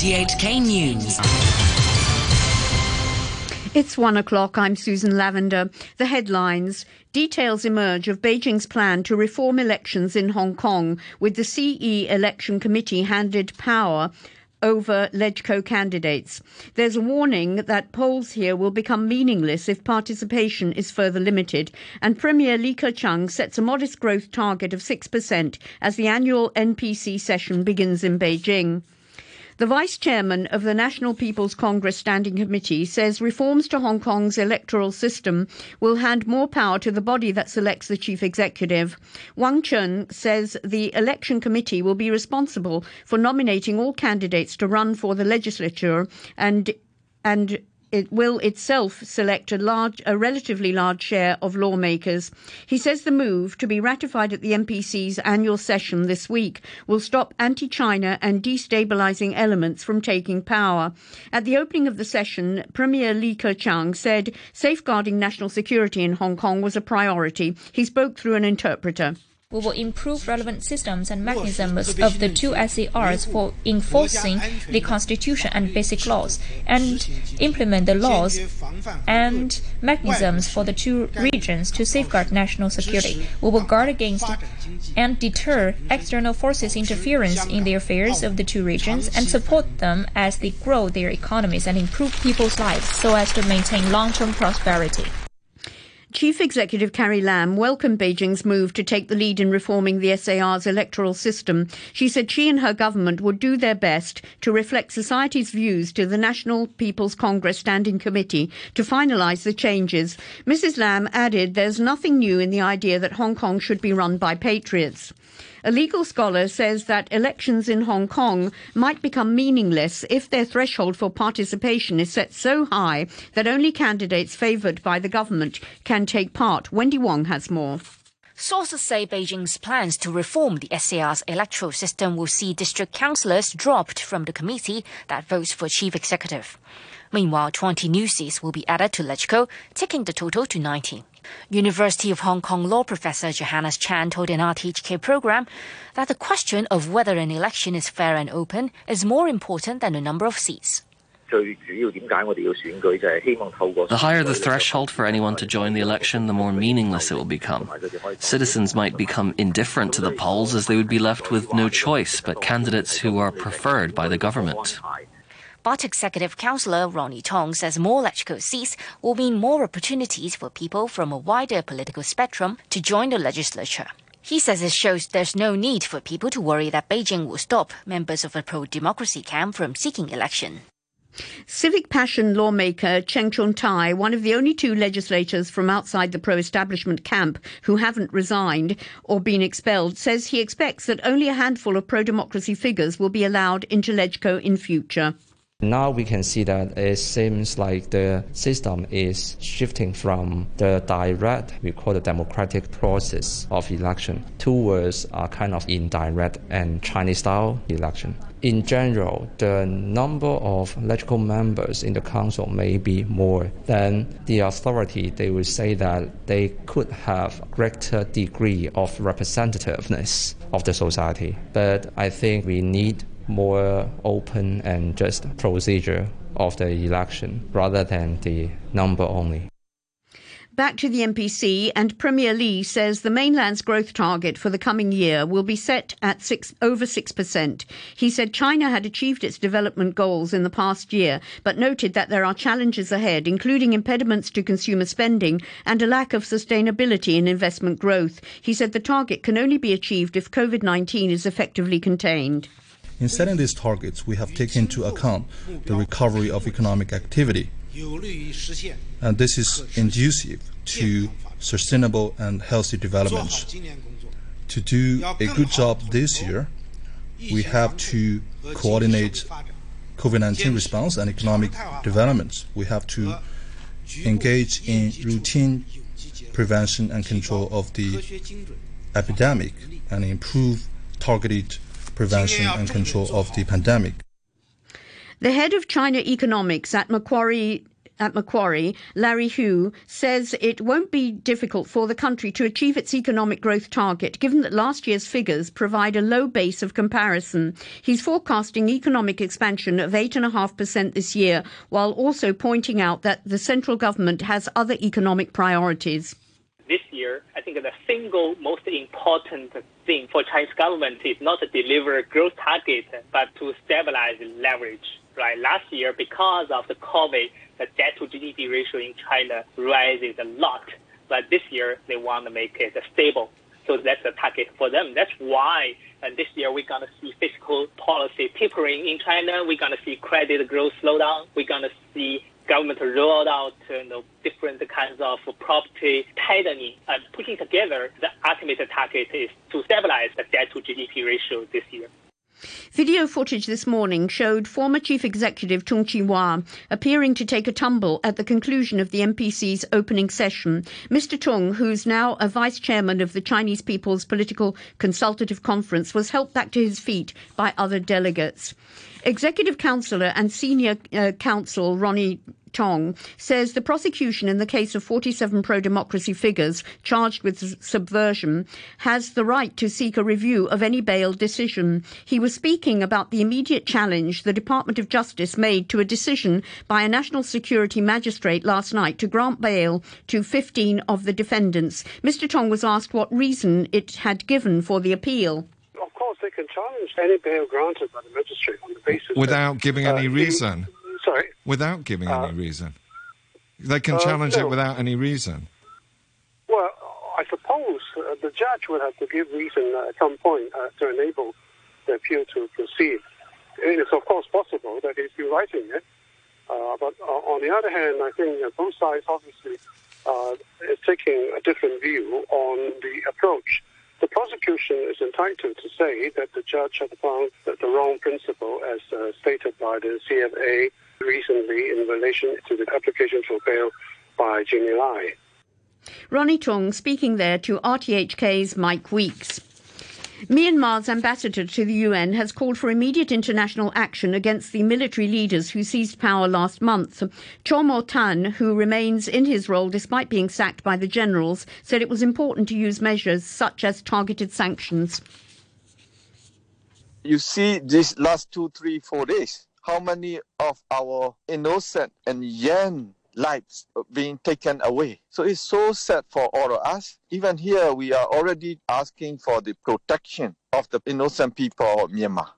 RTHK News. It's 1 o'clock. I'm Susan Lavender. The headlines. Details emerge of Beijing's plan to reform elections in Hong Kong, with the CE Election Committee handed power over LegCo candidates. There's a warning that polls here will become meaningless if participation is further limited. And Premier Li Keqiang sets a modest growth target of 6% as the annual NPC session begins in Beijing. The vice chairman of the National People's Congress Standing Committee says reforms to Hong Kong's electoral system will hand more power to the body that selects the chief executive. Wang Chun says the election committee will be responsible for nominating all candidates to run for the legislature, and it will itself select a relatively large share of lawmakers. He says the move, to be ratified at the NPC's annual session this week, will stop anti-China and destabilising elements from taking power. At the opening of the session, Premier Li Keqiang said safeguarding national security in Hong Kong was a priority. He spoke through an interpreter. We will improve relevant systems and mechanisms of the two SARs for enforcing the Constitution and basic laws, and implement the laws and mechanisms for the two regions to safeguard national security. We will guard against and deter external forces' interference in the affairs of the two regions and support them as they grow their economies and improve people's lives so as to maintain long-term prosperity. Chief Executive Carrie Lam welcomed Beijing's move to take the lead in reforming the SAR's electoral system. She said she and her government would do their best to reflect society's views to the National People's Congress Standing Committee to finalise the changes. Mrs. Lam added there's nothing new in the idea that Hong Kong should be run by patriots. A legal scholar says that elections in Hong Kong might become meaningless if their threshold for participation is set so high that only candidates favoured by the government can take part. Wendy Wong has more. Sources say Beijing's plans to reform the SAR's electoral system will see district councillors dropped from the committee that votes for chief executive. Meanwhile, 20 new seats will be added to LegCo, taking the total to 90. University of Hong Kong law professor Johannes Chan told an RTHK programme that the question of whether an election is fair and open is more important than the number of seats. The higher the threshold for anyone to join the election, the more meaningless it will become. Citizens might become indifferent to the polls as they would be left with no choice but candidates who are preferred by the government. But Executive Councillor Ronnie Tong says more LegCo seats will mean more opportunities for people from a wider political spectrum to join the legislature. He says it shows there's no need for people to worry that Beijing will stop members of a pro-democracy camp from seeking election. Civic passion lawmaker Cheng Chung-tai, one of the only two legislators from outside the pro-establishment camp who haven't resigned or been expelled, says he expects that only a handful of pro-democracy figures will be allowed into LegCo in future. Now we can see that it seems like the system is shifting from the direct, we call the democratic process of election, towards a kind of indirect and Chinese-style election. In general, the number of LegCo members in the council may be more than the authority. They will say that they could have greater degree of representativeness of the society. But I think we need more open and just procedure of the election rather than the number only. Back to the NPC, and Premier Li says the mainland's growth target for the coming year will be set at over 6%. He said China had achieved its development goals in the past year, but noted that there are challenges ahead, including impediments to consumer spending and a lack of sustainability in investment growth. He said the target can only be achieved if COVID-19 is effectively contained. In setting these targets, we have taken into account the recovery of economic activity, and this is conducive to sustainable and healthy development. To do a good job this year, we have to coordinate COVID-19 response and economic development. We have to engage in routine prevention and control of the epidemic and improve targeted prevention and control of the pandemic. The head of China economics at Macquarie at Macquarie, Larry Hu, says it won't be difficult for the country to achieve its economic growth target, given that last year's figures provide a low base of comparison. He's forecasting economic expansion of 8.5% this year, while also pointing out that the central government has other economic priorities. This year, I think the single most important thing for Chinese government is not to deliver growth target, but to stabilize leverage. Right? Last year, because of the COVID, the debt-to-GDP ratio in China rises a lot. But this year, they want to make it stable. So that's the target for them. That's why this year we're going to see fiscal policy tapering in China. We're going to see credit growth slowdown. We're going to see government rolled out different kinds of property tightening, and putting together the ultimate target is to stabilize the debt-to-GDP ratio this year. Video footage this morning showed former Chief Executive Tung Chee-hwa appearing to take a tumble at the conclusion of the NPC's opening session. Mr. Tung, who's now a Vice Chairman of the Chinese People's Political Consultative Conference, was helped back to his feet by other delegates. Executive Councillor and Senior Counsel Ronnie Tong says the prosecution in the case of 47 pro-democracy figures charged with subversion has the right to seek a review of any bail decision. He was speaking about the immediate challenge the Department of Justice made to a decision by a national security magistrate last night to grant bail to 15 of the defendants. Mr. Tong was asked what reason it had given for the appeal. Of course, they can challenge any bail granted by the magistrate on the basis without giving any reason. Sorry? Without giving any reason. They can challenge it without any reason. Well, I suppose the judge would have to give reason at some point to enable the appeal to proceed. It is, of course, possible that he's rewriting it. But on the other hand, I think both sides obviously is taking a different view on the approach. The prosecution is entitled to say that the judge had found that the wrong principle, as stated by the CFA recently in relation to the application for bail by Jimmy Lai. Ronnie Tong speaking there to RTHK's Mike Weeks. Myanmar's ambassador to the UN has called for immediate international action against the military leaders who seized power last month. Kyaw Moe Tun, who remains in his role despite being sacked by the generals, said it was important to use measures such as targeted sanctions. You see these last 2, 3, 4 days, how many of our innocent and young lives being taken away. So it's so sad for all of us. Even here, we are already asking for the protection of the innocent people of Myanmar.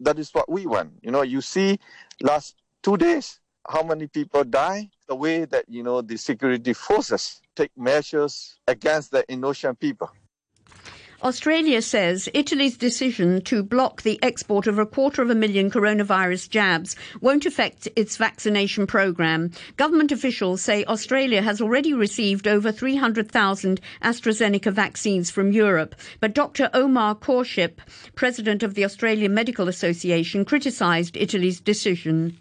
That is what we want. You know, you see last 2 days, how many people die, the way that, you know, the security forces take measures against the innocent people. Australia says Italy's decision to block the export of 250,000 coronavirus jabs won't affect its vaccination program. Government officials say Australia has already received over 300,000 AstraZeneca vaccines from Europe. But Dr. Omar Korship, president of the Australian Medical Association, criticised Italy's decision.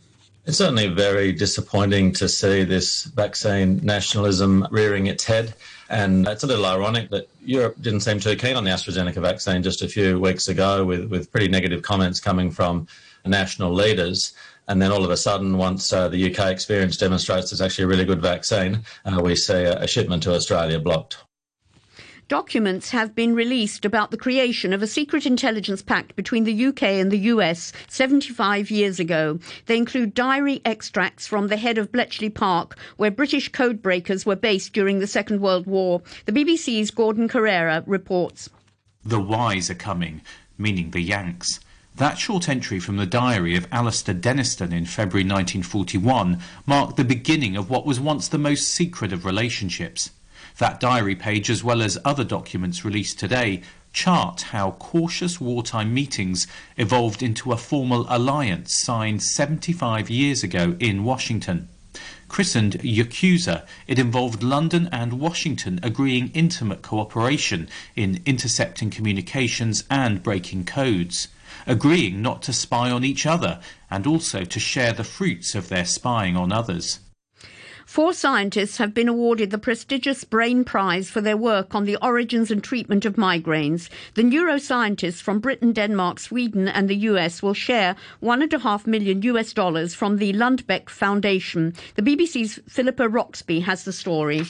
It's certainly very disappointing to see this vaccine nationalism rearing its head. And it's a little ironic that Europe didn't seem too keen on the AstraZeneca vaccine just a few weeks ago with pretty negative comments coming from national leaders. And then all of a sudden, once the UK experience demonstrates it's actually a really good vaccine, we see a shipment to Australia blocked. Documents have been released about the creation of a secret intelligence pact between the UK and the US 75 years ago. They include diary extracts from the head of Bletchley Park, where British codebreakers were based during the Second World War. The BBC's Gordon Carrera reports. The Ys are coming, meaning the Yanks. That short entry from the diary of Alastair Denniston in February 1941 marked the beginning of what was once the most secret of relationships. That diary page, as well as other documents released today, chart how cautious wartime meetings evolved into a formal alliance signed 75 years ago in Washington. Christened Yakuza, it involved London and Washington agreeing intimate cooperation in intercepting communications and breaking codes, agreeing not to spy on each other and also to share the fruits of their spying on others. Four scientists have been awarded the prestigious Brain Prize for their work on the origins and treatment of migraines. The neuroscientists from Britain, Denmark, Sweden and the US will share $1.5 million from the Lundbeck Foundation. The BBC's Philippa Roxby has the story.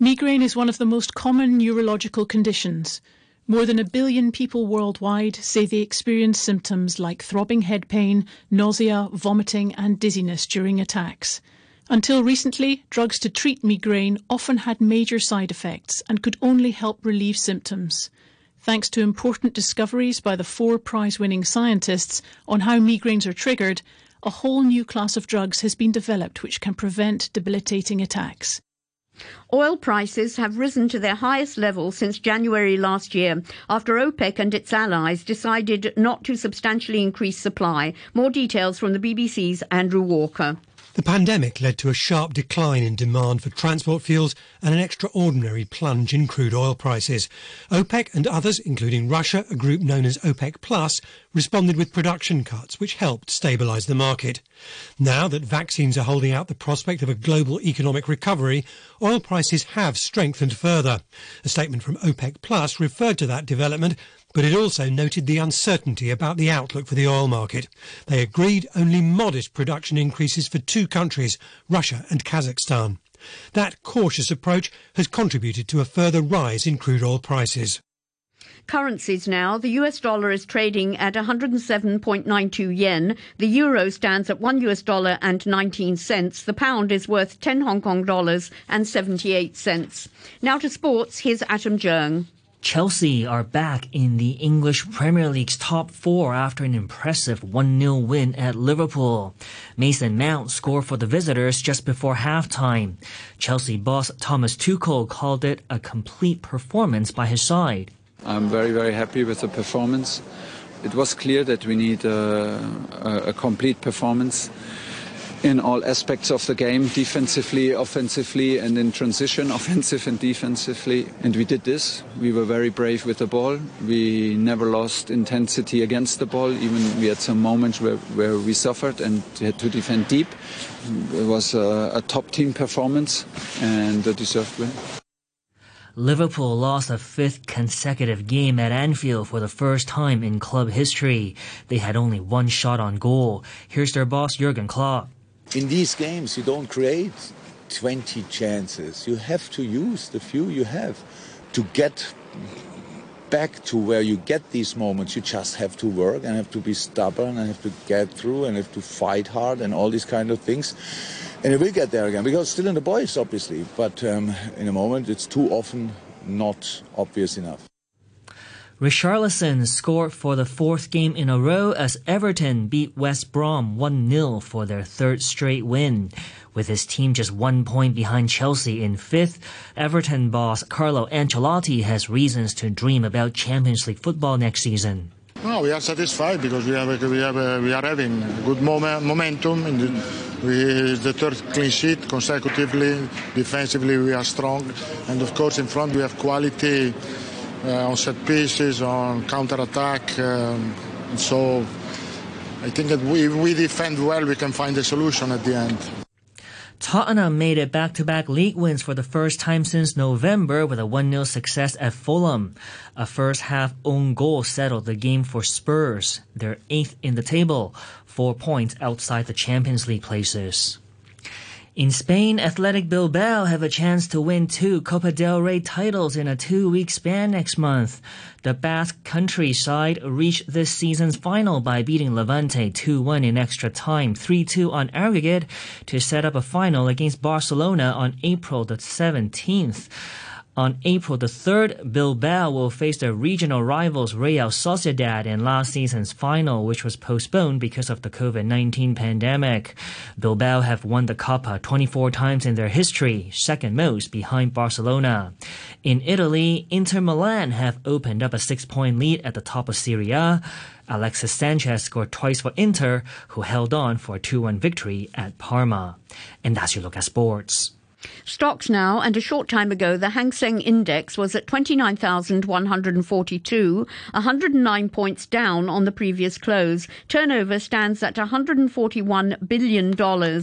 Migraine is one of the most common neurological conditions. More than 1 billion people worldwide say they experience symptoms like throbbing head pain, nausea, vomiting and dizziness during attacks. Until recently, drugs to treat migraine often had major side effects and could only help relieve symptoms. Thanks to important discoveries by the four prize-winning scientists on how migraines are triggered, a whole new class of drugs has been developed which can prevent debilitating attacks. Oil prices have risen to their highest level since January last year after OPEC and its allies decided not to substantially increase supply. More details from the BBC's Andrew Walker. The pandemic led to a sharp decline in demand for transport fuels and an extraordinary plunge in crude oil prices. OPEC and others, including Russia, a group known as OPEC Plus, responded with production cuts, which helped stabilise the market. Now that vaccines are holding out the prospect of a global economic recovery, oil prices have strengthened further. A statement from OPEC Plus referred to that development, but it also noted the uncertainty about the outlook for the oil market. They agreed only modest production increases for two countries, Russia and Kazakhstan. That cautious approach has contributed to a further rise in crude oil prices. Currencies now. The US dollar is trading at 107.92 yen. The euro stands at $1.19. The pound is worth 10 Hong Kong dollars and 78 cents. Now to sports. Here's Adam Jeung. Chelsea are back in the English Premier League's top four after an impressive 1-0 win at Liverpool. Mason Mount scored for the visitors just before halftime. Chelsea boss Thomas Tuchel called it a complete performance by his side. I'm very, very happy with the performance. It was clear that we need a complete performance in all aspects of the game, defensively, offensively, and in transition, offensive and defensively. And we did this. We were very brave with the ball. We never lost intensity against the ball. Even we had some moments where we suffered and had to defend deep. It was a top team performance and a deserved win. Liverpool lost a fifth consecutive game at Anfield for the first time in club history. They had only one shot on goal. Here's their boss, Jürgen Klopp. In these games, you don't create 20 chances. You have to use the few you have to get back to where you get these moments. You just have to work and have to be stubborn and have to get through and have to fight hard and all these kind of things. And it will get there again, because still in the boys, obviously. But in a moment, it's too often not obvious enough. Richarlison scored for the fourth game in a row as Everton beat West Brom 1-0 for their third straight win. With his team just 1 point behind Chelsea in fifth, Everton boss Carlo Ancelotti has reasons to dream about Champions League football next season. No, we are satisfied because we are having good momentum. It's the third clean sheet consecutively. Defensively, we are strong, and of course, in front we have quality. On set pieces, on counter-attack, so I think that if we defend well, we can find a solution at the end. Tottenham made it back-to-back league wins for the first time since November with a 1-0 success at Fulham. A first-half own goal settled the game for Spurs. They're 8th in the table, 4 points outside the Champions League places. In Spain, Athletic Bilbao have a chance to win 2 Copa del Rey titles in a 2-week span next month. The Basque country side reached this season's final by beating Levante 2-1 in extra time, 3-2 on aggregate to set up a final against Barcelona on April the 17th. On April the 3rd, Bilbao will face their regional rivals Real Sociedad in last season's final, which was postponed because of the COVID-19 pandemic. Bilbao have won the Copa 24 times in their history, second most behind Barcelona. In Italy, Inter Milan have opened up a 6-point lead at the top of Serie A. Alexis Sanchez scored twice for Inter, who held on for a 2-1 victory at Parma. And that's your look at sports. Stocks now, and a short time ago, the Hang Seng Index was at 29,142, 109 points down on the previous close. Turnover stands at $141 billion.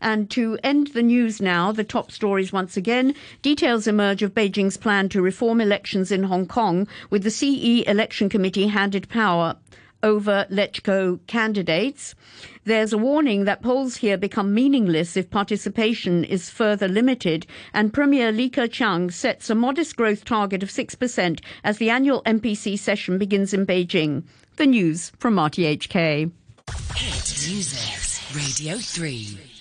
And to end the news now, the top stories once again. Details emerge of Beijing's plan to reform elections in Hong Kong, with the CE Election Committee handed power over LegCo candidates. There's a warning that polls here become meaningless if participation is further limited, and Premier Li Keqiang sets a modest growth target of 6% as the annual NPC session begins in Beijing. The news from RTHK. Hit music, Radio 3.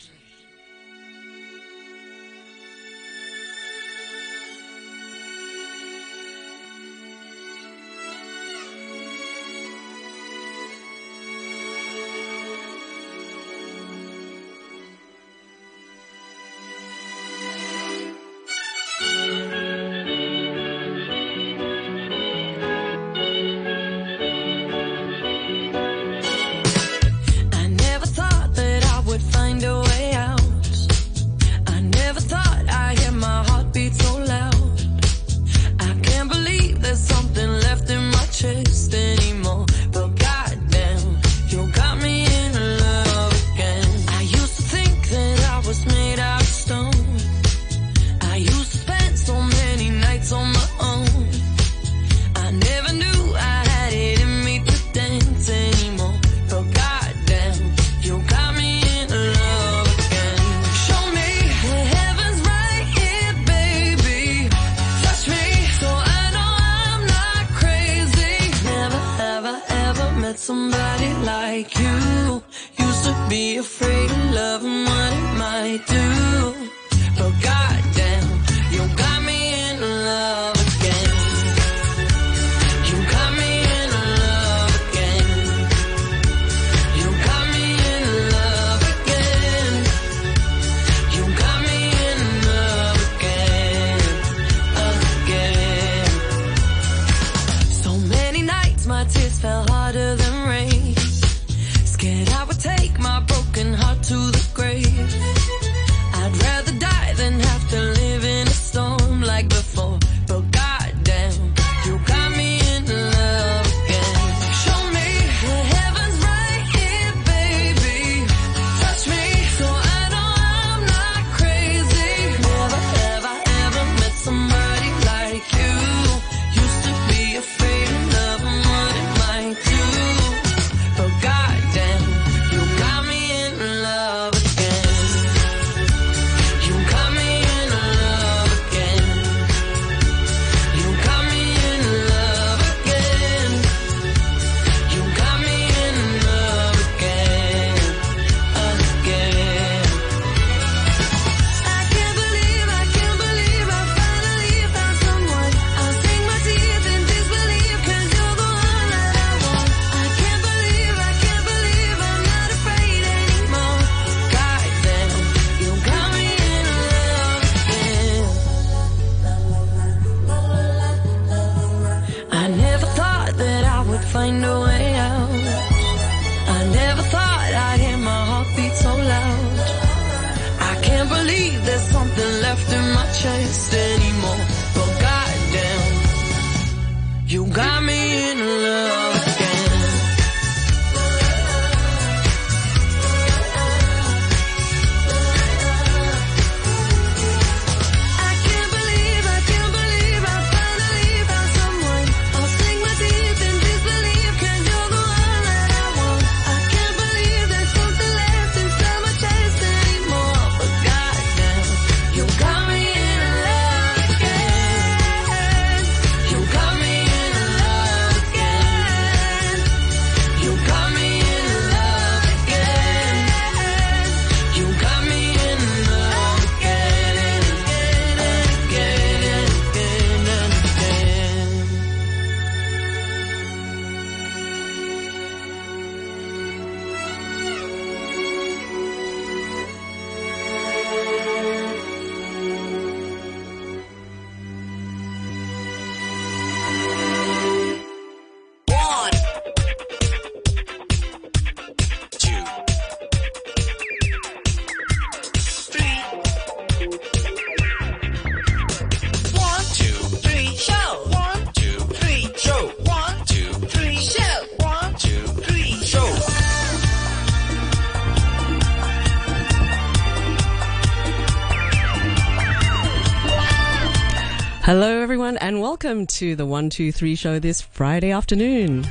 Hello, everyone, and welcome to the 123 show this Friday afternoon.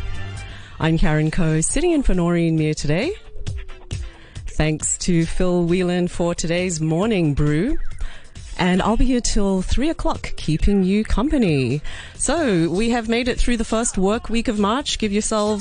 I'm Karen Koh, sitting in for Noreen Mir today. Thanks to Phil Whelan for today's morning brew. And I'll be here till 3 o'clock, keeping you company. So we have made it through the first work week of March. Give yourselves